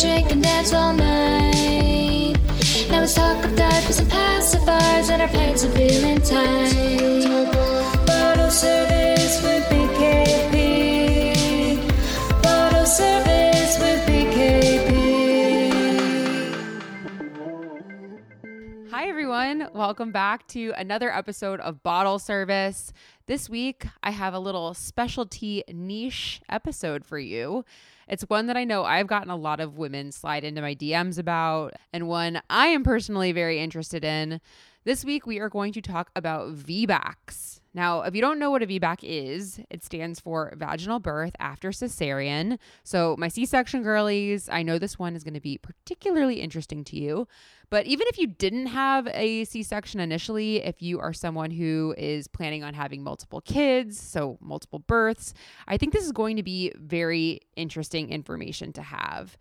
drink and dance all night. Now it's talk of diapers and pacifiers, and our pants are feeling tight. Bottle service with BKP. Bottle service with BKP. Hi everyone, welcome back to another episode of Bottle Service. This week, I have a little specialty niche episode for you. It's one that I know I've gotten a lot of women slide into my DMs about, and one I am personally very interested in. This week, we are going to talk about VBACs. Now, if you don't know what a VBAC is, it stands for vaginal birth after cesarean. So my C-section girlies, I know this one is going to be particularly interesting to you. But even if you didn't have a C-section initially, if you are someone who is planning on having multiple kids, so multiple births, I think this is going to be very interesting information to have.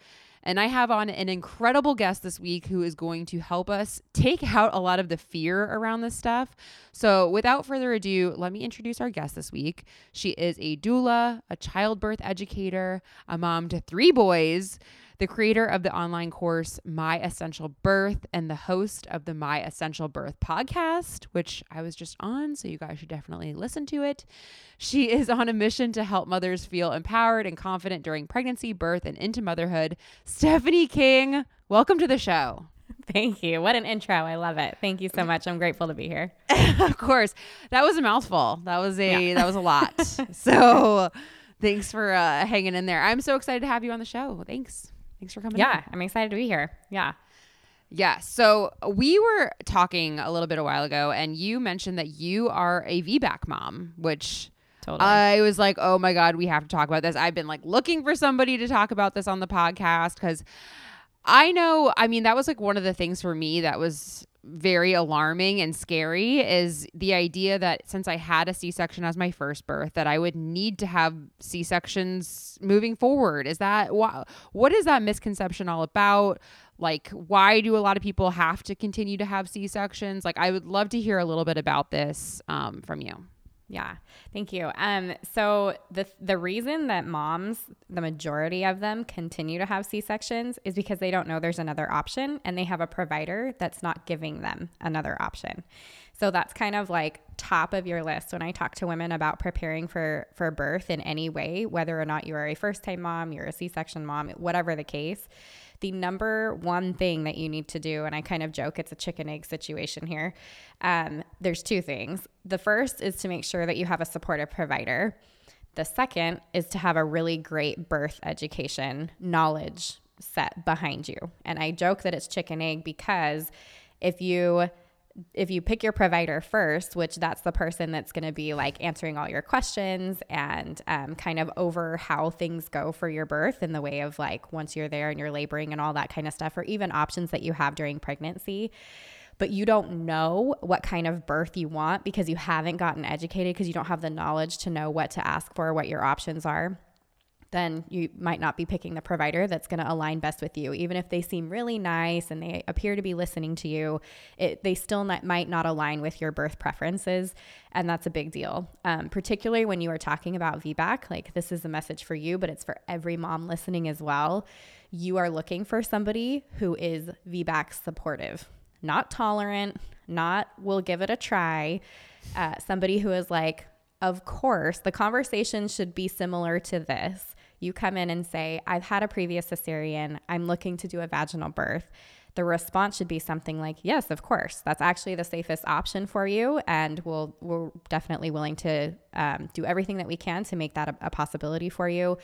And I have on an incredible guest this week who is going to help us take out a lot of the fear around this stuff. So without further ado, let me introduce our guest this week. She is a doula, a childbirth educator, a mom to 3 boys, the creator of the online course My Essential Birth, and the host of the My Essential Birth podcast, which I was just on, so you guys should definitely listen to it. She is on a mission to help mothers feel empowered and confident during pregnancy, birth, and into motherhood. Stephanie King, welcome to the show. Thank you. What an intro. I love it. Thank you so much. I'm grateful to be here. Of course. That was a mouthful. That was a lot. So thanks for hanging in there. I'm so excited to have you on the show. Thanks for coming. Yeah, I'm excited to be here. Yeah. So we were talking a little bit a while ago, and you mentioned that you are a VBAC mom, which totally. I was like, oh my God, we have to talk about this. I've been like looking for somebody to talk about this on the podcast because I know, I mean, that was like one of the things for me that was very alarming and scary is the idea that since I had a C-section as my first birth, that I would need to have C-sections moving forward. Is that what is that misconception all about? Like, why do a lot of people have to continue to have C-sections? Like, I would love to hear a little bit about this from you. Yeah. Thank you. So the reason that moms, the majority of them, continue to have C-sections is because they don't know there's another option, and they have a provider that's not giving them another option. So that's kind of like top of your list when I talk to women about preparing for birth in any way, whether or not you are a first-time mom, you're a C-section mom, whatever the case. The number one thing that you need to do, and I kind of joke it's a chicken egg situation here, there's 2 things. The first is to make sure that you have a supportive provider. The second is to have a really great birth education knowledge set behind you. And I joke that it's chicken egg because if you pick your provider first, which that's the person that's going to be like answering all your questions and kind of over how things go for your birth in the way of like once you're there and you're laboring and all that kind of stuff, or even options that you have during pregnancy, but you don't know what kind of birth you want because you haven't gotten educated because you don't have the knowledge to know what to ask for, what your options are, then you might not be picking the provider that's going to align best with you. Even if they seem really nice and they appear to be listening to you, they still might not align with your birth preferences, and that's a big deal, particularly when you are talking about VBAC. Like, this is a message for you, but it's for every mom listening as well. You are looking for somebody who is VBAC supportive, not tolerant, not we'll give it a try, somebody who is like, of course, the conversation should be similar to this. You come in and say, I've had a previous cesarean. I'm looking to do a vaginal birth. The response should be something like, yes, of course. That's actually the safest option for you. And we're definitely willing to do everything that we can to make that a possibility for you.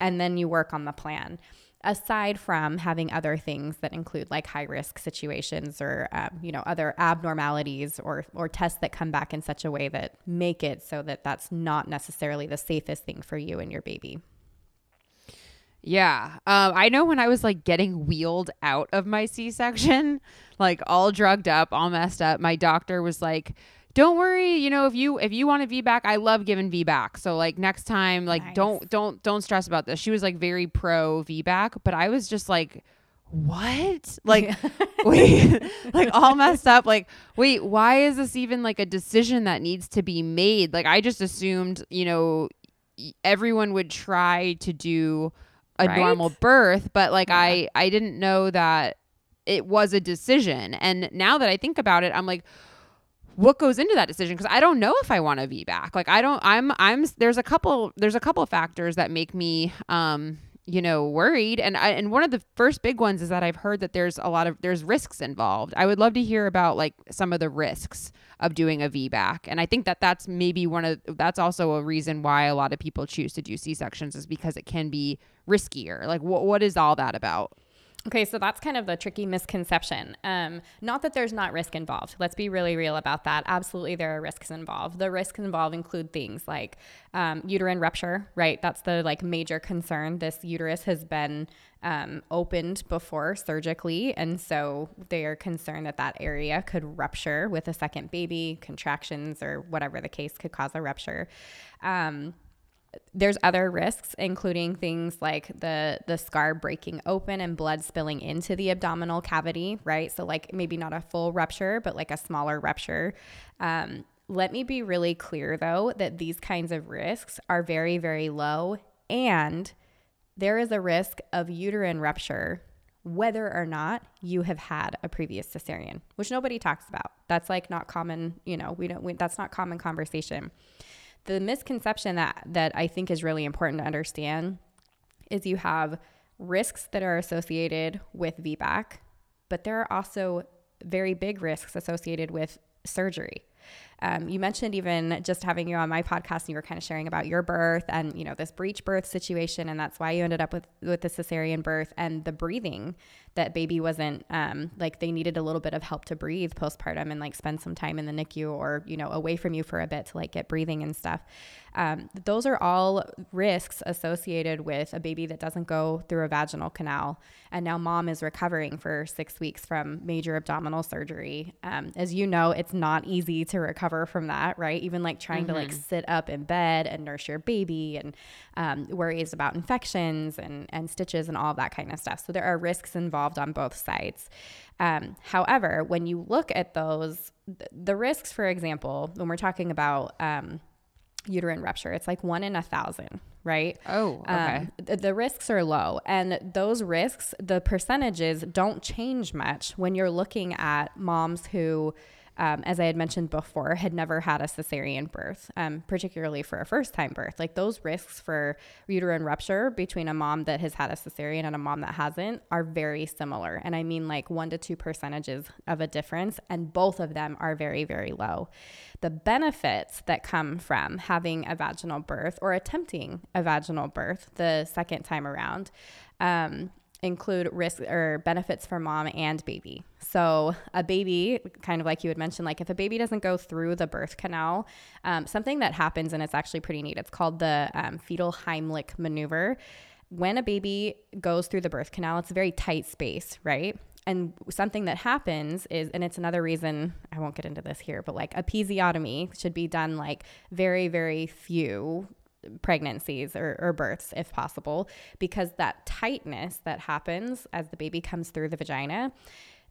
And then you work on the plan, aside from having other things that include like high risk situations or, other abnormalities or tests that come back in such a way that make it so that that's not necessarily the safest thing for you and your baby. Yeah. I know when I was like getting wheeled out of my C-section, like all drugged up, all messed up, my doctor was like, don't worry, if you want a VBAC, I love giving VBAC. So like next time, like nice. Don't stress about this. She was like very pro VBAC, but I was just like, what? Like, wait, like all messed up. Like, wait, why is this even like a decision that needs to be made? Like I just assumed, everyone would try to do a normal birth, but like I didn't know that it was a decision. And now that I think about it, I'm like, what goes into that decision? Because I don't know if I want a VBAC. Like I don't, there's a couple of factors that make me, you know, worried. And one of the first big ones is that I've heard that there's risks involved. I would love to hear about like some of the risks of doing a VBAC. And I think that that's maybe that's also a reason why a lot of people choose to do C-sections, is because it can be riskier. Like what is all that about? Okay, so that's kind of the tricky misconception. Not that there's not risk involved. Let's be really real about that. Absolutely, there are risks involved. The risks involved include things like uterine rupture, right? That's the like major concern. This uterus has been opened before surgically, and so they are concerned that that area could rupture with a second baby, contractions, or whatever the case could cause a rupture. There's other risks, including things like the scar breaking open and blood spilling into the abdominal cavity, right? So like maybe not a full rupture, but like a smaller rupture. Let me be really clear though, that these kinds of risks are very, very low, and there is a risk of uterine rupture whether or not you have had a previous cesarean, which nobody talks about. That's like not common, you know, that's not common conversation. The misconception that I think is really important to understand is you have risks that are associated with VBAC, but there are also very big risks associated with surgery. You mentioned even just having you on my podcast, and you were kind of sharing about your birth and, you know, this breech birth situation, and that's why you ended up with the cesarean birth, and the breathing, that baby wasn't like they needed a little bit of help to breathe postpartum, and like spend some time in the NICU or, you know, away from you for a bit to like get breathing and stuff. Those are all risks associated with a baby that doesn't go through a vaginal canal, and now mom is recovering for 6 weeks from major abdominal surgery. As you know, it's not easy to recover from that, right? Even like trying to like sit up in bed and nurse your baby, and worries about infections and stitches and all of that kind of stuff. So there are risks involved on both sides. However, when you look at those, the risks, for example, when we're talking about uterine rupture, it's like 1 in 1,000, right? Oh, okay. The risks are low, and those risks, the percentages don't change much when you're looking at moms who, as I had mentioned before, had never had a cesarean birth, particularly for a first-time birth. Like those risks for uterine rupture between a mom that has had a cesarean and a mom that hasn't are very similar. And I mean like 1 to 2 percentages of a difference, and both of them are very, very low. The benefits that come from having a vaginal birth or attempting a vaginal birth the second time around include risks or benefits for mom and baby. So a baby, kind of like you had mentioned, like if a baby doesn't go through the birth canal, something that happens, and it's actually pretty neat, it's called the fetal Heimlich maneuver. When a baby goes through the birth canal, it's a very tight space, right? And something that happens is, and it's another reason, I won't get into this here, but like episiotomy should be done like very, very few pregnancies or births if possible, because that tightness that happens as the baby comes through the vagina,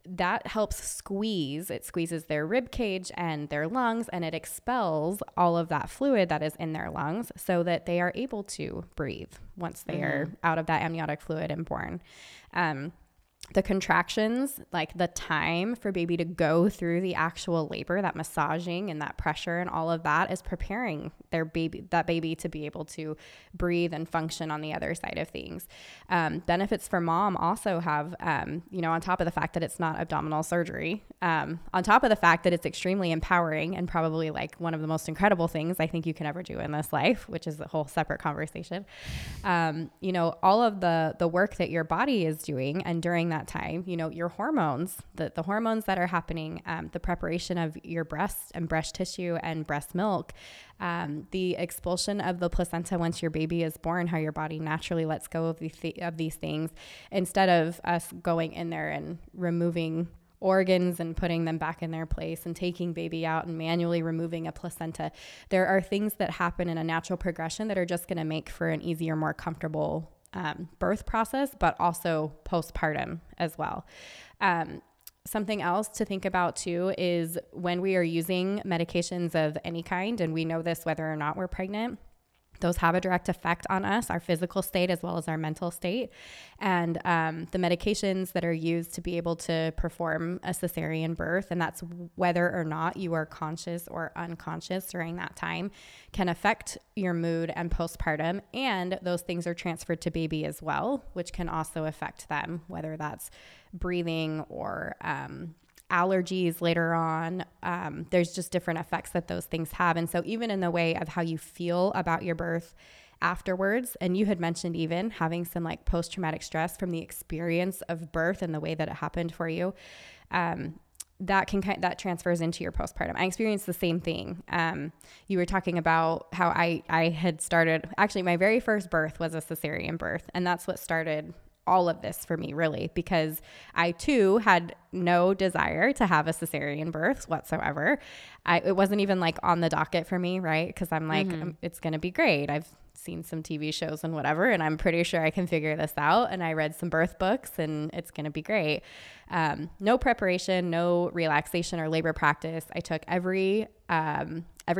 that helps squeeze, it squeezes their rib cage and their lungs, and it expels all of that fluid that is in their lungs so that they are able to breathe once they are out of that amniotic fluid and born. The contractions, like the time for baby to go through the actual labor, that massaging and that pressure and all of that is preparing that baby to be able to breathe and function on the other side of things. Benefits for mom also have, you know, on top of the fact that it's not abdominal surgery, on top of the fact that it's extremely empowering and probably like one of the most incredible things I think you can ever do in this life, which is a whole separate conversation. You know, all of the work that your body is doing, and during that time, you know, your hormones, the hormones that are happening, the preparation of your breast and breast tissue and breast milk, the expulsion of the placenta once your baby is born, how your body naturally lets go of these things, instead of us going in there and removing organs and putting them back in their place and taking baby out and manually removing a placenta. There are things that happen in a natural progression that are just going to make for an easier, more comfortable birth process, but also postpartum as well. Something else to think about too is when we are using medications of any kind, and we know this whether or not we're pregnant, Those have a direct effect on us, our physical state as well as our mental state. And the medications that are used to be able to perform a cesarean birth, and that's whether or not you are conscious or unconscious during that time, can affect your mood and postpartum. And those things are transferred to baby as well, which can also affect them, whether that's breathing or allergies later on. There's just different effects that those things have. And so even in the way of how you feel about your birth afterwards, and you had mentioned even having some like post-traumatic stress from the experience of birth and the way that it happened for you, that transfers into your postpartum. I experienced the same thing. You were talking about how I had started, actually my very first birth was a cesarean birth, and that's what started all of this for me, really, because I too had no desire to have a cesarean birth whatsoever. It wasn't even like on the docket for me, right? Because I'm like, it's going to be great. I've seen some TV shows and whatever, and I'm pretty sure I can figure this out. And I read some birth books and it's going to be great. No preparation, no relaxation or labor practice. I took every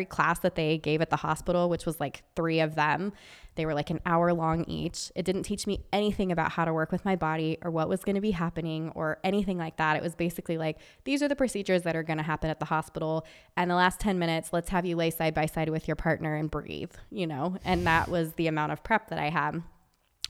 class that they gave at the hospital, which was like 3 of them. They were like an hour long each. It didn't teach me anything about how to work with my body or what was going to be happening or anything like that. It was basically like, these are the procedures that are going to happen at the hospital. And the last 10 minutes, let's have you lay side by side with your partner and breathe, you know? And that was the amount of prep that I had.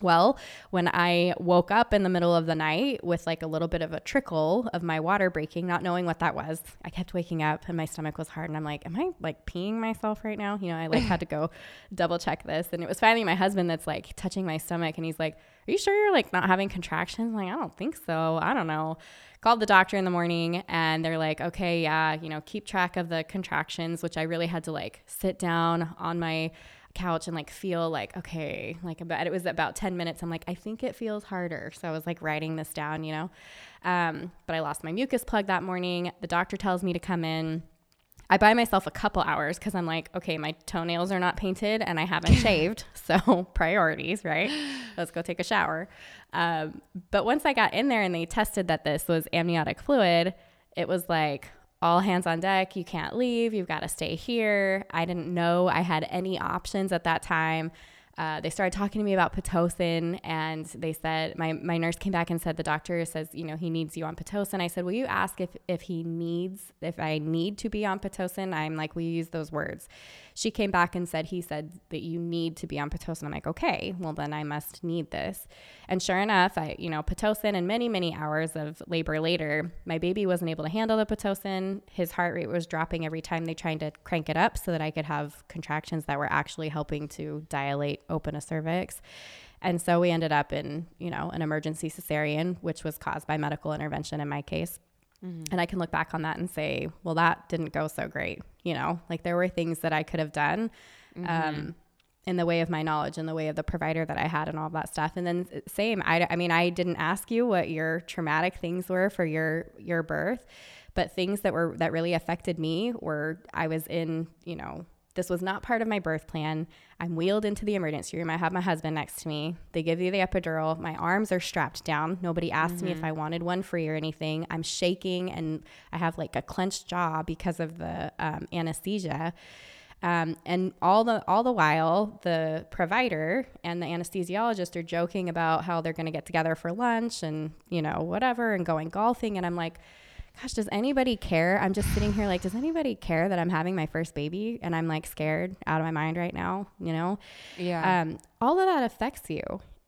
Well, when I woke up in the middle of the night with like a little bit of a trickle of my water breaking, not knowing what that was, I kept waking up and my stomach was hard and I'm like, am I like peeing myself right now? You know, I like had to go double check this. And it was finally my husband that's like touching my stomach and he's like, are you sure you're like not having contractions? I'm like, I don't think so. I don't know. Called the doctor in the morning and they're like, okay, yeah, you know, keep track of the contractions, which I really had to like sit down on my couch and like feel like, okay, like about, it was about 10 minutes. I'm like, I think it feels harder. So I was like writing this down, you know, but I lost my mucus plug that morning. The doctor tells me to come in. I buy myself a couple hours because I'm like, okay, my toenails are not painted and I haven't shaved. So priorities, right? Let's go take a shower. But once I got in there and they tested that this was amniotic fluid, it was like, all hands on deck. You can't leave. You've got to stay here. I didn't know I had any options at that time. They started talking to me about Pitocin and they said, my nurse came back and said, the doctor says, you know, he needs you on Pitocin. I said, will you ask if I need to be on Pitocin? I'm like, we use those words. She came back and said, he said that you need to be on Pitocin. I'm like, okay, well then I must need this. And sure enough, Pitocin and many, many hours of labor later, my baby wasn't able to handle the Pitocin. His heart rate was dropping every time they tried to crank it up so that I could have contractions that were actually helping to dilate, open a cervix. And so we ended up in, you know, an emergency cesarean, which was caused by medical intervention in my case. Mm-hmm. And I can look back on that and say, well, that didn't go so great. You know, like there were things that I could have done, in the way of my knowledge, in the way of the provider that I had and all that stuff. And then same, I didn't ask you what your traumatic things were for your birth, but things that really affected me were, I was in, you know, this was not part of my birth plan. I'm wheeled into the emergency room. I have my husband next to me. They give you the epidural. My arms are strapped down. Nobody asked me if I wanted one free or anything. I'm shaking and I have like a clenched jaw because of the anesthesia. And all the while, the provider and the anesthesiologist are joking about how they're going to get together for lunch and, you know, whatever, and going golfing. And I'm like, gosh, does anybody care? I'm just sitting here like, does anybody care that I'm having my first baby and I'm like scared out of my mind right now, you know? Yeah. All of that affects you.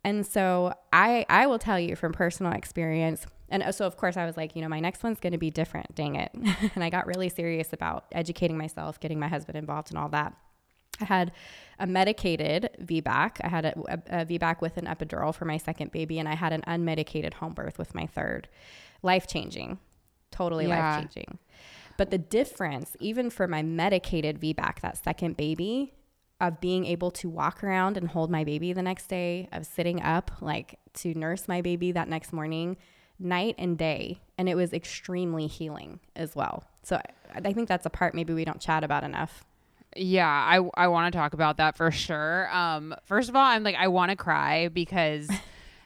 And so I will tell you from personal experience. And so of course I was like, you know, my next one's going to be different, dang it. And I got really serious about educating myself, getting my husband involved and all that. I had a medicated VBAC. I had a VBAC with an epidural for my second baby. And I had an unmedicated home birth with my third. Life-changing. Totally life-changing. But the difference, even for my medicated VBAC, that second baby, of being able to walk around and hold my baby the next day, of sitting up like to nurse my baby that next morning, night and day. And it was extremely healing as well. So I think that's a part maybe we don't chat about enough. Yeah, I want to talk about that for sure. First of all, I'm like, I want to cry because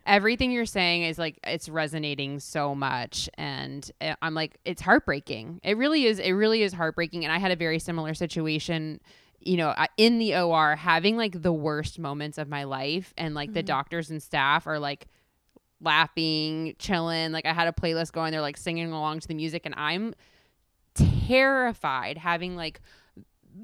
everything you're saying is like, it's resonating so much. And I'm like, it's heartbreaking. It really is heartbreaking. And I had a very similar situation you know, in the OR having like the worst moments of my life, and like the doctors and staff are like laughing, chilling. Like I had a playlist going, they're like singing along to the music, and I'm terrified having like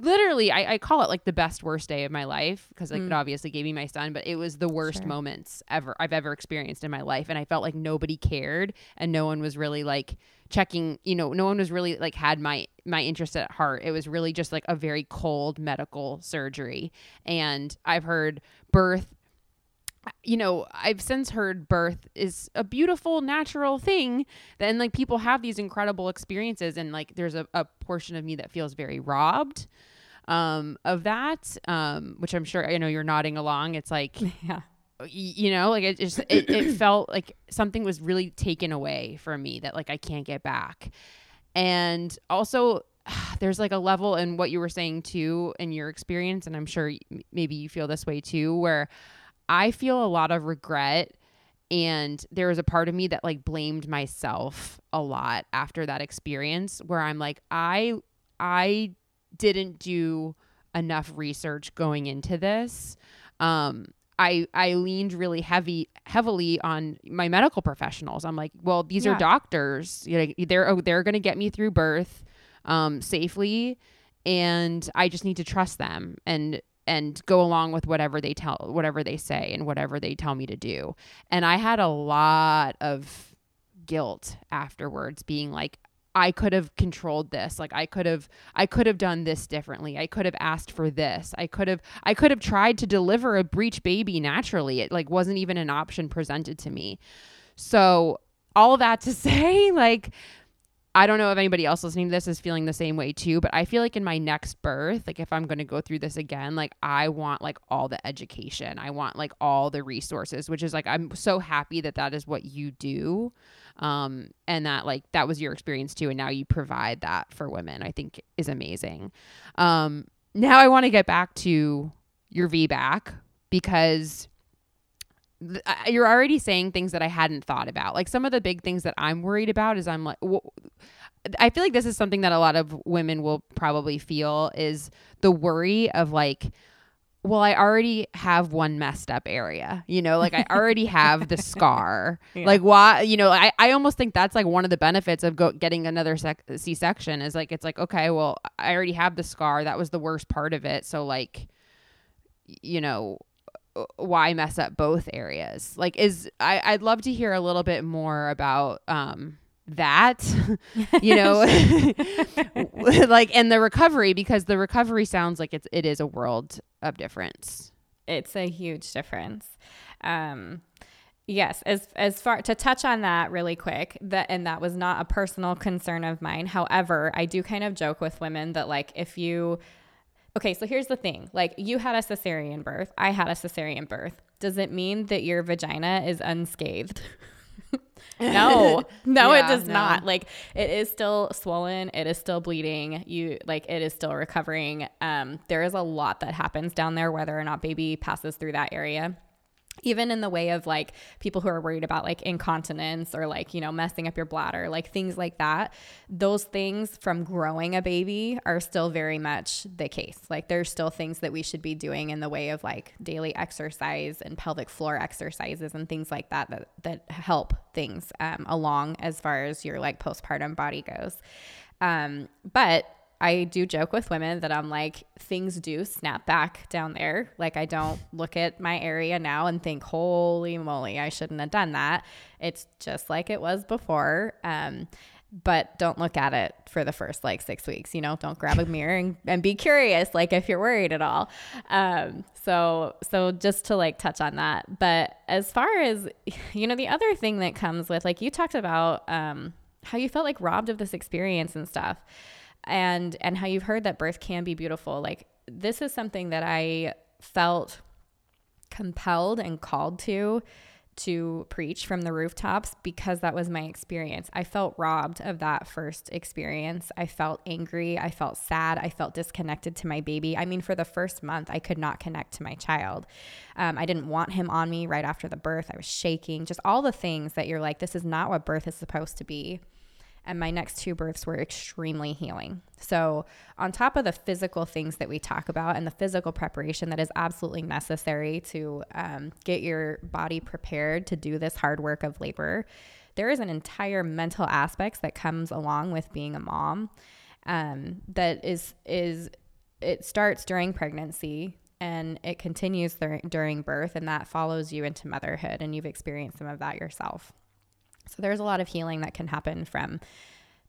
literally, I call it like the best worst day of my life, because like it obviously gave me my son, but it was the worst moments ever I've ever experienced in my life. And I felt like nobody cared, and no one was really like checking, you know, no one was really like had my interest at heart. It was really just like a very cold medical surgery. And I've heard birth, you know, I've since heard birth is a beautiful, natural thing. Then like people have these incredible experiences, and like there's a portion of me that feels very robbed of that, which I'm sure, you know, you're nodding along. It's like, you know, like it just, it felt like something was really taken away from me that like I can't get back. And also there's like a level in what you were saying too, in your experience, and I'm sure maybe you feel this way too, where I feel a lot of regret, and there was a part of me that like blamed myself a lot after that experience, where I'm like, I didn't do enough research going into this. I leaned really heavily on my medical professionals. I'm like, well, these are doctors. You know, they're going to get me through birth safely, and I just need to trust them and go along with whatever they say and whatever they tell me to do. And I had a lot of guilt afterwards, being like, I could have controlled this. Like I could have done this differently. I could have asked for this. I could have tried to deliver a breech baby naturally. It like wasn't even an option presented to me. So all of that to say, like, I don't know if anybody else listening to this is feeling the same way too, but I feel like in my next birth, like if I'm going to go through this again, like I want like all the education. I want like all the resources, which is like, I'm so happy that that is what you do. And that like, that was your experience too. And now you provide that for women, I think is amazing. Now I want to get back to your VBAC, because you're already saying things that I hadn't thought about. Like some of the big things that I'm worried about is I'm like, I feel like this is something that a lot of women will probably feel, is the worry of like, well, I already have one messed up area, you know, like I already have the scar. Like why, you know, I almost think that's like one of the benefits of getting another C-section is like, it's like, okay, well, I already have the scar. That was the worst part of it. So like, you know, why mess up both areas? Like I'd love to hear a little bit more about that, you know, like, and the recovery, because the recovery sounds like it is a world of difference. It's a huge difference. Yes. As far to touch on that really quick, that was not a personal concern of mine. However, I do kind of joke with women that like, okay, so here's the thing. Like you had a cesarean birth. I had a cesarean birth. Does it mean that your vagina is unscathed? No, it does not. Like it is still swollen. It is still bleeding. It is still recovering. There is a lot that happens down there, whether or not baby passes through that area. Even in the way of like people who are worried about like incontinence or like, you know, messing up your bladder, like things like that, those things from growing a baby are still very much the case. Like there's still things that we should be doing in the way of like daily exercise and pelvic floor exercises and things like that help things along as far as your like postpartum body goes. But I do joke with women that I'm like, things do snap back down there. Like I don't look at my area now and think, holy moly, I shouldn't have done that. It's just like it was before. But don't look at it for the first like 6 weeks, you know, don't grab a mirror and be curious, like if you're worried at all. So just to like touch on that. But as far as, you know, the other thing that comes with, like you talked about how you felt like robbed of this experience and stuff. And how you've heard that birth can be beautiful. Like this is something that I felt compelled and called to preach from the rooftops, because that was my experience. I felt robbed of that first experience. I felt angry. I felt sad. I felt disconnected to my baby. I mean, for the first month, I could not connect to my child. I didn't want him on me right after the birth. I was shaking, just all the things that you're like, this is not what birth is supposed to be. and my next two births were extremely healing. So on top of the physical things that we talk about and the physical preparation that is absolutely necessary to get your body prepared to do this hard work of labor, there is an entire mental aspect that comes along with being a mom that is it starts during pregnancy and it continues during birth, and that follows you into motherhood, and you've experienced some of that yourself. So there's a lot of healing that can happen from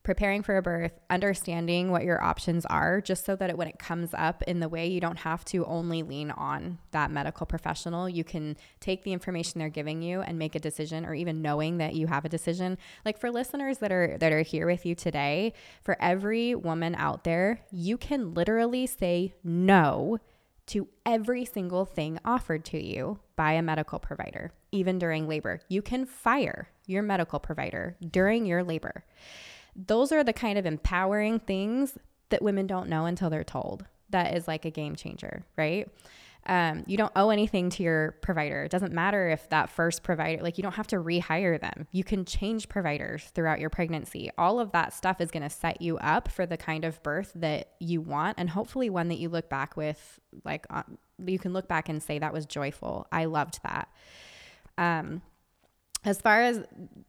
preparing for a birth, understanding what your options are, just so that when it comes up in the way, you don't have to only lean on that medical professional. You can take the information they're giving you and make a decision, or even knowing that you have a decision. Like for listeners that are here with you today, for every woman out there, you can literally say no to every single thing offered to you by a medical provider, even during labor. You can fire your medical provider during your labor. Those are the kind of empowering things that women don't know until they're told. That is like a game changer, right? You don't owe anything to your provider. It doesn't matter if that first provider, like you don't have to rehire them. You can change providers throughout your pregnancy. All of that stuff is going to set you up for the kind of birth that you want, and hopefully one that you look back with, like you can look back and say, that was joyful. I loved that. As far as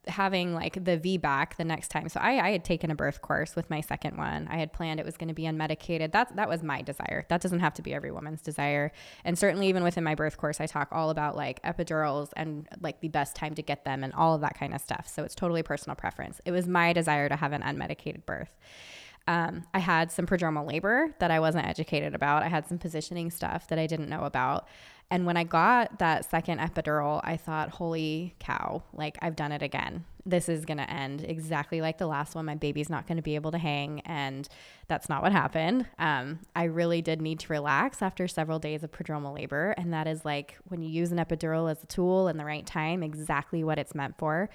having like the VBAC the next time, so I had taken a birth course with my second one. I had planned it was going to be unmedicated. That was my desire. That doesn't have to be every woman's desire. And certainly even within my birth course, I talk all about like epidurals and like the best time to get them and all of that kind of stuff. So it's totally personal preference. It was my desire to have an unmedicated birth. I had some prodromal labor that I wasn't educated about. I had some positioning stuff that I didn't know about. And when I got that second epidural, I thought, holy cow, like I've done it again. This is going to end exactly like the last one. My baby's not going to be able to hang. And that's not what happened. I really did need to relax after several days of prodromal labor. And that is like when you use an epidural as a tool in the right time, exactly what it's meant for.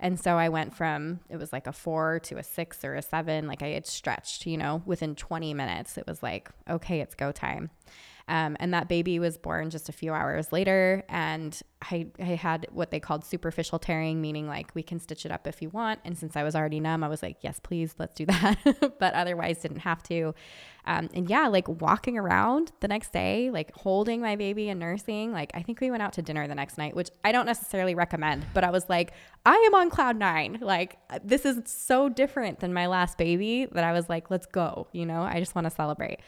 And so I went from, it was like a 4 to a 6 or a 7. Like I had stretched, you know, within 20 minutes, it was like, okay, it's go time. And that baby was born just a few hours later, and I had what they called superficial tearing, meaning like we can stitch it up if you want. And since I was already numb, I was like, yes, please, let's do that. But otherwise didn't have to. And yeah, like walking around the next day, like holding my baby and nursing, like I think we went out to dinner the next night, which I don't necessarily recommend, but I was like, I am on cloud 9. Like this is so different than my last baby that I was like, let's go, you know, I just want to celebrate.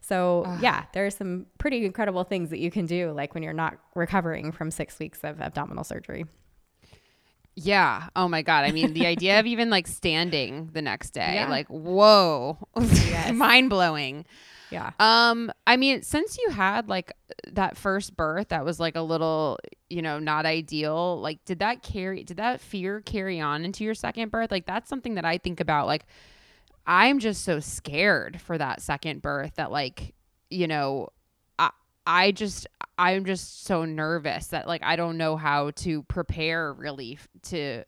So yeah, there are some pretty incredible things that you can do, like when you're not recovering from 6 weeks of abdominal surgery. Yeah. Oh my God. I mean, the idea of even like standing the next day, like, whoa, yes. Mind blowing. Yeah. I mean, since you had like that first birth that was like a little, you know, not ideal, like did that fear carry on into your second birth? Like that's something that I think about, like, I'm just so scared for that second birth that like, you know, I'm just so nervous that like, I don't know how to prepare really to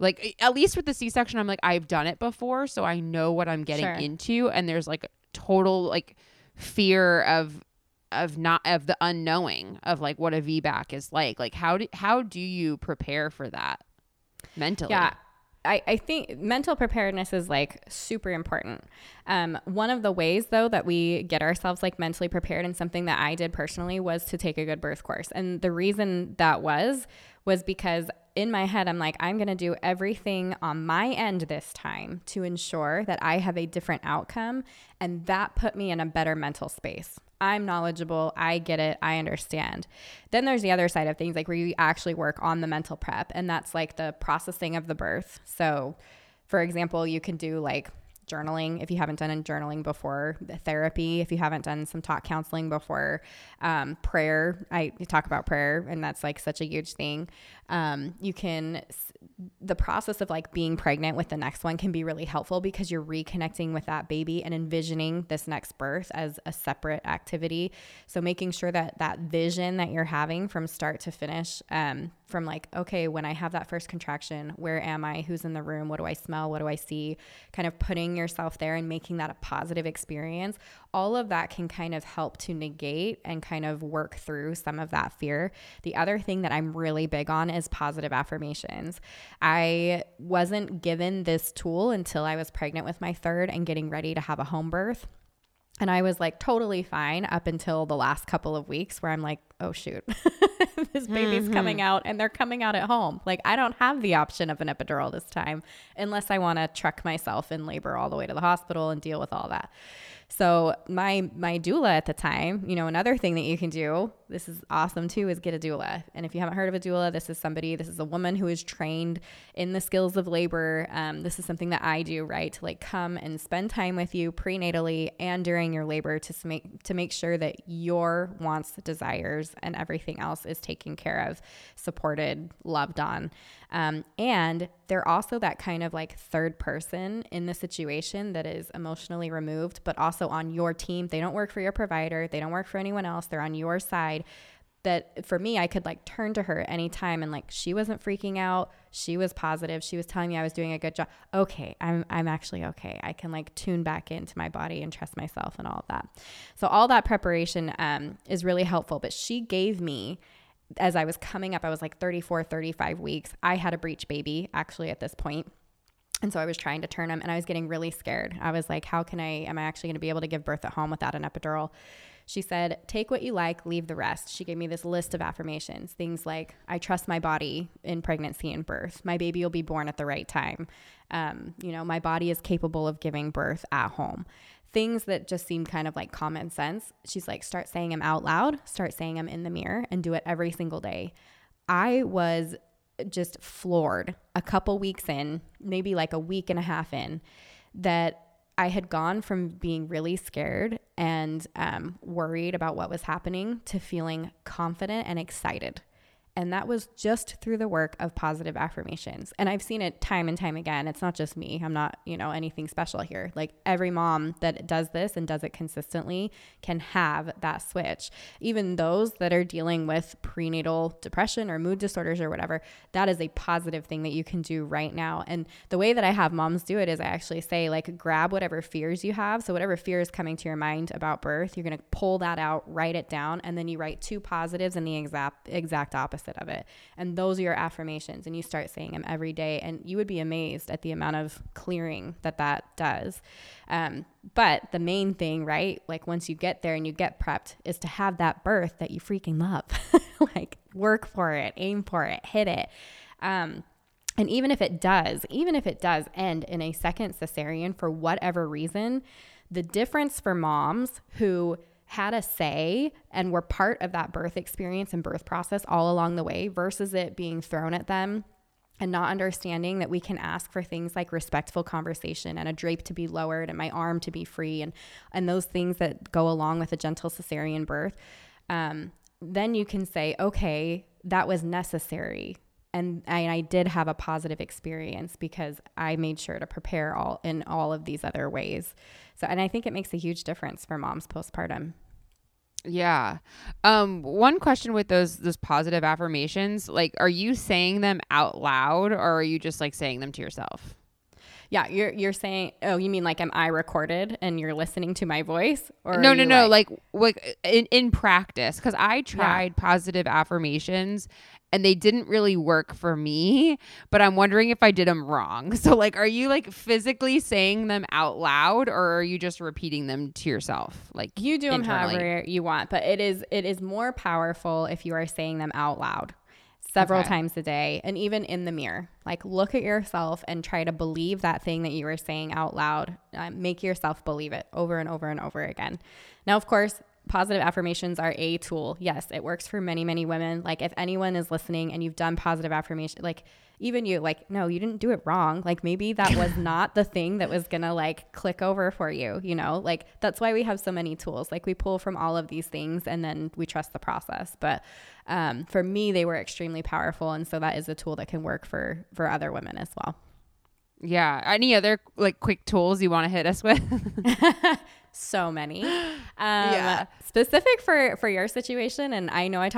like, at least with the C-section, I'm like, I've done it before. So I know what I'm getting into. And there's like total like fear of the unknowing of like what a VBAC is like how do you prepare for that mentally? Yeah. I think mental preparedness is like super important. One of the ways though that we get ourselves like mentally prepared, and something that I did personally, was to take a good birth course. And the reason that was because in my head, I'm like, I'm going to do everything on my end this time to ensure that I have a different outcome. And that put me in a better mental space. I'm knowledgeable. I get it. I understand. Then there's the other side of things, like where you actually work on the mental prep, and that's like the processing of the birth. So for example, you can do like journaling if you haven't done any journaling before, therapy if you haven't done some talk counseling before, prayer. I talk about prayer, and that's like such a huge thing. The process of like being pregnant with the next one can be really helpful because you're reconnecting with that baby and envisioning this next birth as a separate activity. So making sure that that vision that you're having from start to finish, from like, okay, when I have that first contraction, where am I? Who's in the room? What do I smell? What do I see? Kind of putting yourself there and making that a positive experience. All of that can kind of help to negate and kind of work through some of that fear. The other thing that I'm really big on is is positive affirmations. I wasn't given this tool until I was pregnant with my third and getting ready to have a home birth. And I was like totally fine up until the last couple of weeks where I'm like, oh shoot, this baby's coming out and they're coming out at home. Like I don't have the option of an epidural this time unless I want to truck myself in labor all the way to the hospital and deal with all that. So my doula at the time, you know, another thing that you can do, this is awesome too, is get a doula. And if you haven't heard of a doula, this is a woman who is trained in the skills of labor. This is something that I do, right? To like come and spend time with you prenatally and during your labor to make sure that your wants, desires, and everything else is taken care of, supported, loved on. And they're also that kind of like third person in the situation that is emotionally removed, but also on your team. They don't work for your provider. They don't work for anyone else. They're on your side. That for me, I could like turn to her at any time and like, she wasn't freaking out. She was positive. She was telling me I was doing a good job. Okay. I'm actually okay. I can like tune back into my body and trust myself and all of that. So all that preparation, is really helpful, but she gave me, as I was coming up, I was like 34, 35 weeks. I had a breech baby actually at this point. And so I was trying to turn him and I was getting really scared. I was like, am I actually going to be able to give birth at home without an epidural? She said, take what you like, leave the rest. She gave me this list of affirmations, things like, I trust my body in pregnancy and birth. My baby will be born at the right time. You know, my body is capable of giving birth at home. Things that just seem kind of like common sense. She's like, start saying them out loud, start saying them in the mirror, and do it every single day. I was just floored a couple weeks in, maybe like a week and a half in, that I had gone from being really scared and worried about what was happening to feeling confident and excited. And that was just through the work of positive affirmations. And I've seen it time and time again. It's not just me. I'm not, you know, anything special here. Like every mom that does this and does it consistently can have that switch. Even those that are dealing with prenatal depression or mood disorders or whatever, that is a positive thing that you can do right now. And the way that I have moms do it is I actually say like, grab whatever fears you have. So whatever fear is coming to your mind about birth, you're going to pull that out, write it down, and then you write two positives and the exact opposite of it. And those are your affirmations, and you start saying them every day, and you would be amazed at the amount of clearing that does. But the main thing, right? Like once you get there and you get prepped, is to have that birth that you freaking love. Like work for it, aim for it, hit it. And even if it does end in a second cesarean for whatever reason, the difference for moms who had a say and were part of that birth experience and birth process all along the way versus it being thrown at them and not understanding that we can ask for things like respectful conversation and a drape to be lowered and my arm to be free and those things that go along with a gentle cesarean birth, then you can say, okay, that was necessary. And I did have a positive experience because I made sure to prepare in all of these other ways. So, and I think it makes a huge difference for moms postpartum. Yeah. One question with those positive affirmations, like, are you saying them out loud or are you just like saying them to yourself? Yeah, you're saying, oh, you mean like, am I recorded and you're listening to my voice? Or no, like in practice, because I tried positive affirmations and they didn't really work for me, but I'm wondering if I did them wrong. So like, are you like physically saying them out loud or are you just repeating them to yourself? Like you do them however you want, but it is more powerful if you are saying them out loud several times a day and even in the mirror. Like look at yourself and try to believe that thing that you were saying out loud. Make yourself believe it over and over and over again. Now, of course, positive affirmations are a tool. Yes, it works for many, many women. Like if anyone is listening and you've done positive affirmation, like even you, like, no, you didn't do it wrong. Like maybe that was not the thing that was going to like click over for you, you know, like that's why we have so many tools. Like we pull from all of these things and then we trust the process. But for me, they were extremely powerful. And so that is a tool that can work for other women as well. Yeah. Any other like quick tools you want to hit us with? so many. Specific for your situation, and I know I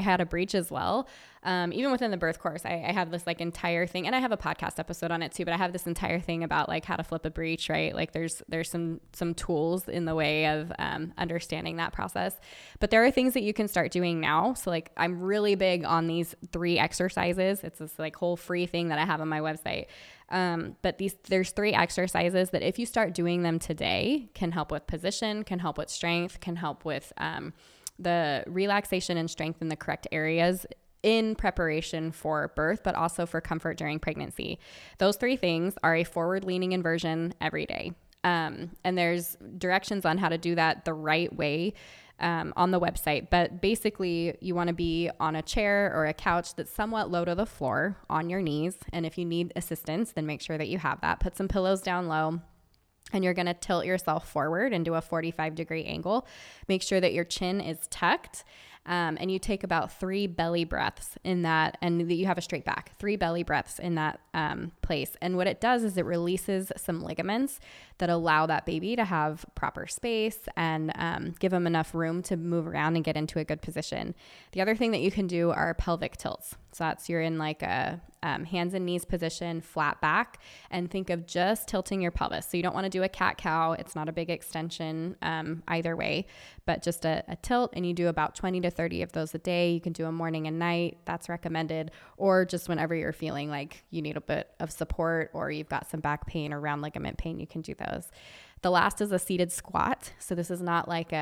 had a breach as well. Even within the birth course, I have this like entire thing, and I have a podcast episode on it too, but I have this entire thing about like how to flip a breach, right? Like there's some tools in the way of understanding that process, but there are things that you can start doing now. So like I'm really big on these 3 exercises. It's this like whole free thing that I have on my website. But there's 3 exercises that if you start doing them today can help with position, can help with strength, can help with the relaxation and strength in the correct areas in preparation for birth, but also for comfort during pregnancy. Those 3 things are a forward leaning inversion every day. And there's directions on how to do that the right way on the website. But basically you want to be on a chair or a couch that's somewhat low to the floor on your knees. And if you need assistance, then make sure that you have that. Put some pillows down low. And you're going to tilt yourself forward and do a 45-degree angle. Make sure that your chin is tucked. And you take about 3 belly breaths in that, and that you have a straight back, 3 belly breaths in that place. And what it does is it releases some ligaments that allow that baby to have proper space and give them enough room to move around and get into a good position. The other thing that you can do are pelvic tilts. So that's you're in like a hands and knees position, flat back, and think of just tilting your pelvis. So you don't want to do a cat-cow. It's not a big extension either way, but just a tilt, and you do about 20 to 30 of those a day. You can do a morning and night. That's recommended. Or just whenever you're feeling like you need a bit of support or you've got some back pain or round ligament pain, you can do those. The last is a seated squat. So this is not like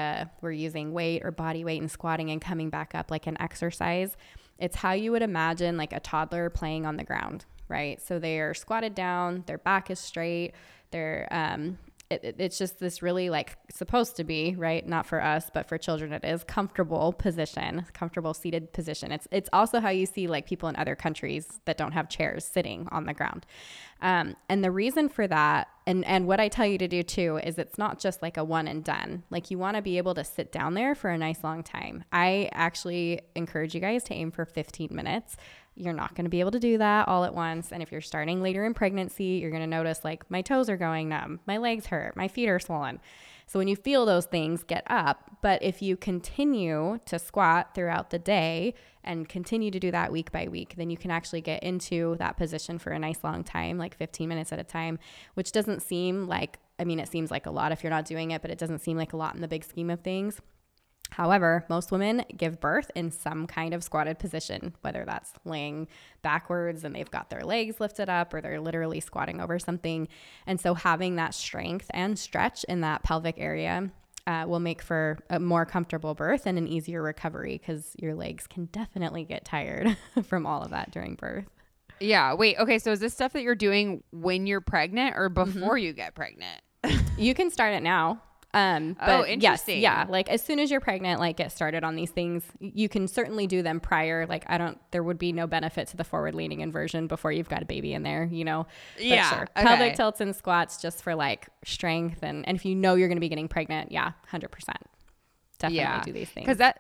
we're using weight or body weight and squatting and coming back up like an exercise. It's how you would imagine like a toddler playing on the ground, right? So they are squatted down, their back is straight, they're it's just this really like supposed to be, right? Not for us, but for children it is comfortable position, comfortable seated position. It's also how you see like people in other countries that don't have chairs sitting on the ground. And the reason for that, and what I tell you to do too, is it's not just like a one and done. Like you want to be able to sit down there for a nice long time. I actually encourage you guys to aim for 15 minutes. You're not going to be able to do that all at once. And if you're starting later in pregnancy, you're going to notice like my toes are going numb, my legs hurt, my feet are swollen. So when you feel those things, get up. But if you continue to squat throughout the day and continue to do that week by week, then you can actually get into that position for a nice long time, like 15 minutes at a time, which doesn't seem like, I mean, it seems like a lot if you're not doing it, but it doesn't seem like a lot in the big scheme of things. However, most women give birth in some kind of squatted position, whether that's laying backwards and they've got their legs lifted up or they're literally squatting over something. And so having that strength and stretch in that pelvic area will make for a more comfortable birth and an easier recovery, because your legs can definitely get tired from all of that during birth. Yeah. Wait. Okay. So is this stuff that you're doing when you're pregnant or before you get pregnant? You can start it now. But interesting. Yes, yeah. Like as soon as you're pregnant, like get started on these things. You can certainly do them prior. Like there would be no benefit to the forward leaning inversion before you've got a baby in there, you know? But yeah. Sure. Okay. Pelvic tilts and squats just for like strength. And if you know you're going to be getting pregnant, yeah, 100%. Definitely do these things. Cause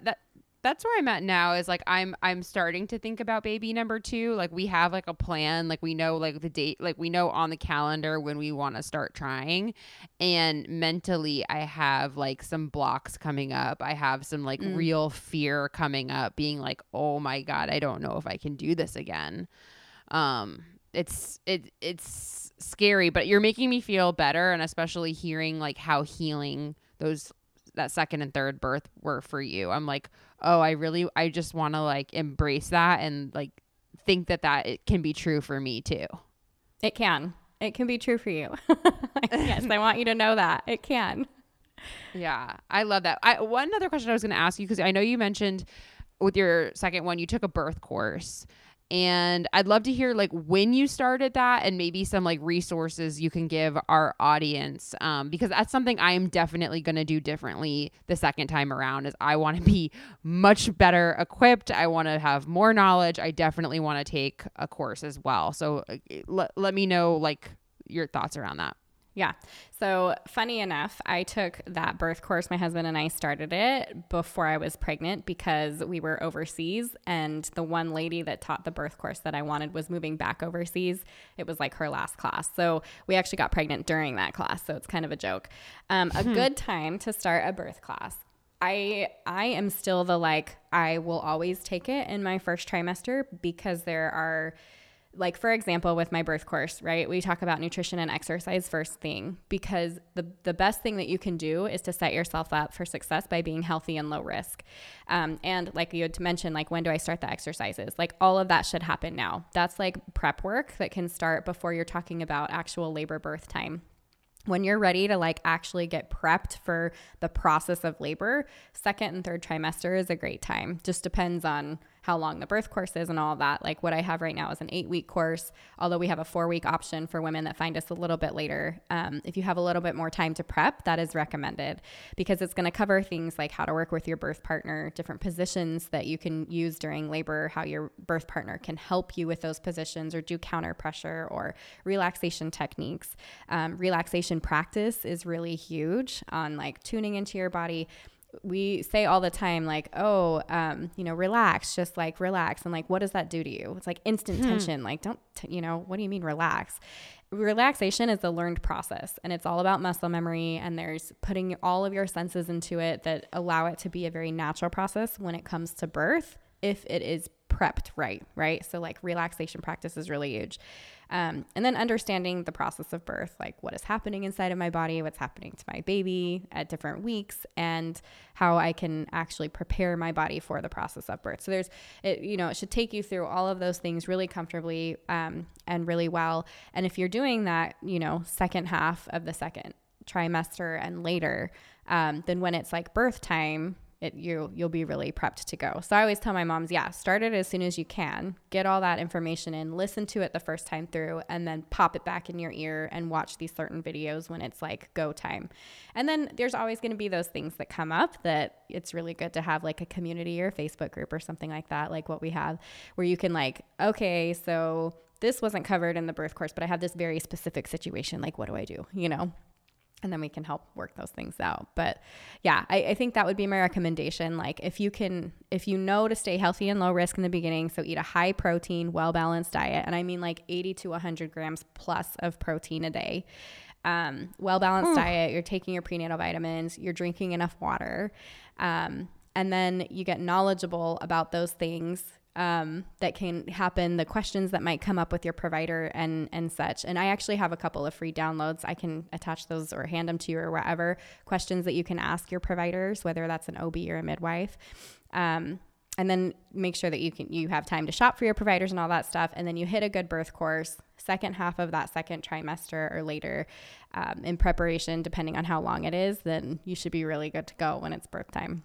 that's where I'm at now, is like, I'm starting to think about baby number 2. Like we have like a plan, like we know like the date, like we know on the calendar when we want to start trying. And mentally I have like some blocks coming up. I have some like real fear coming up, being like, oh my God, I don't know if I can do this again. It's scary, but you're making me feel better. And especially hearing like how healing that second and third birth were for you. I'm like, oh, I just want to like embrace that and like think that it can be true for me too. It can be true for you. Yes, I want you to know that it can. Yeah, I love that. One other question I was going to ask you, because I know you mentioned with your second one, you took a birth course, and I'd love to hear like when you started that and maybe some like resources you can give our audience, because that's something I am definitely going to do differently the second time around, is I want to be much better equipped. I want to have more knowledge. I definitely want to take a course as well. So let me know like your thoughts around that. Yeah. So funny enough, I took that birth course. My husband and I started it before I was pregnant because we were overseas, and the one lady that taught the birth course that I wanted was moving back overseas. It was like her last class. So we actually got pregnant during that class. So it's kind of a joke. A good time to start a birth class. I am still the, like, I will always take it in my first trimester because there are, like, for example, with my birth course, right, we talk about nutrition and exercise first thing, because the best thing that you can do is to set yourself up for success by being healthy and low risk. And like you had to mention, like, when do I start the exercises? Like, all of that should happen now. That's like prep work that can start before you're talking about actual labor birth time. When you're ready to, like, actually get prepped for the process of labor, second and third trimester is a great time. Just depends on how long the birth course is and all that. Like, what I have right now is an 8-week course, although we have a 4-week option for women that find us a little bit later. If you have a little bit more time to prep, that is recommended, because it's going to cover things like how to work with your birth partner, different positions that you can use during labor, how your birth partner can help you with those positions or do counter pressure or relaxation techniques. Relaxation practice is really huge on, like, tuning into your body. We say all the time, like, relax, just, like, relax. And, like, what does that do to you? It's like instant tension. Like, what do you mean relax? Relaxation is a learned process, and it's all about muscle memory. And there's putting all of your senses into it that allow it to be a very natural process when it comes to birth, if it is prepped right. Right. So, like, relaxation practice is really huge. And then understanding the process of birth, like, what is happening inside of my body, what's happening to my baby at different weeks, and how I can actually prepare my body for the process of birth. So it should take you through all of those things really comfortably, and really well. And if you're doing that, second half of the second trimester and later, then when it's like birth time, you'll be really prepped to go. So I always tell my moms, start it as soon as you can, get all that information in, listen to it the first time through, and then pop it back in your ear and watch these certain videos when it's like go time. And then there's always going to be those things that come up that it's really good to have, like, a community or a Facebook group or something like that, like what we have, where you can, like, okay, so this wasn't covered in the birth course, but I have this very specific situation. Like, what do I do? And then we can help work those things out. But yeah, I think that would be my recommendation. Like, if you know to stay healthy and low risk in the beginning, so eat a high protein, well-balanced diet. And I mean, like, 80 to 100 grams plus of protein a day. Well-balanced diet, you're taking your prenatal vitamins, you're drinking enough water. And then you get knowledgeable about those things that can happen, the questions that might come up with your provider and such. And I actually have a couple of free downloads. I can attach those or hand them to you or wherever, questions that you can ask your providers, whether that's an OB or a midwife. And then make sure that you have time to shop for your providers and all that stuff. And then you hit a good birth course, second half of that second trimester or later, in preparation, depending on how long it is, then you should be really good to go when it's birth time.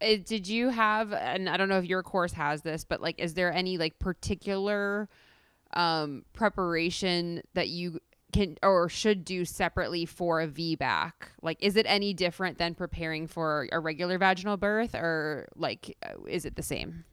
Did you have, and I don't know if your course has this, but, like, is there any, like, particular preparation that you can or should do separately for a VBAC? Like, is it any different than preparing for a regular vaginal birth, or, like, is it the same?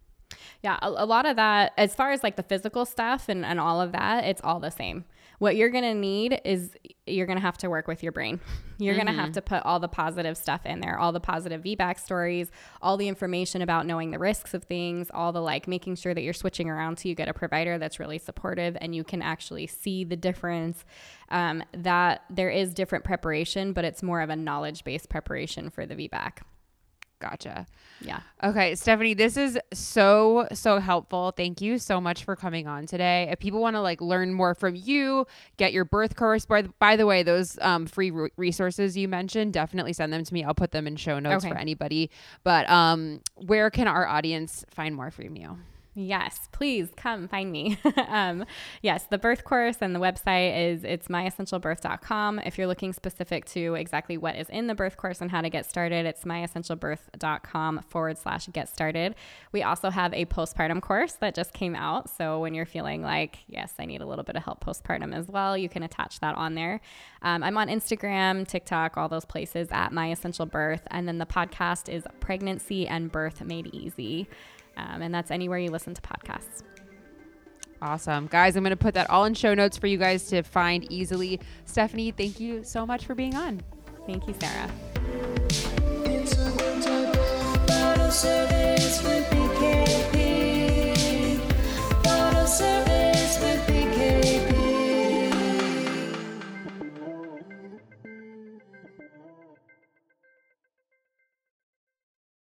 Yeah, a lot of that, as far as, like, the physical stuff and all of that, it's all the same. What you're going to need is you're going to have to work with your brain. You're going to have to put all the positive stuff in there, all the positive VBAC stories, all the information about knowing the risks of things, all the, like, making sure that you're switching around so you get a provider that's really supportive and you can actually see the difference. That there is different preparation, but it's more of a knowledge-based preparation for the VBAC. Gotcha. Yeah. Okay, Stephanie, this is so, so helpful. Thank you so much for coming on today. If people want to, like, learn more from you, get your birth course. By the way, those free resources you mentioned, definitely send them to me. I'll put them in show notes for anybody. But where can our audience find more from you? Yes, please come find me. Yes, the birth course and the website it's myessentialbirth.com. If you're looking specific to exactly what is in the birth course and how to get started, it's myessentialbirth.com/get started. We also have a postpartum course that just came out. So when you're feeling like, yes, I need a little bit of help postpartum as well, you can attach that on there. I'm on Instagram, TikTok, all those places at My Essential Birth. And then the podcast is Pregnancy and Birth Made Easy. And that's anywhere you listen to podcasts. Awesome. Guys, I'm going to put that all in show notes for you guys to find easily. Stephanie, thank you so much for being on. Thank you, Sarah.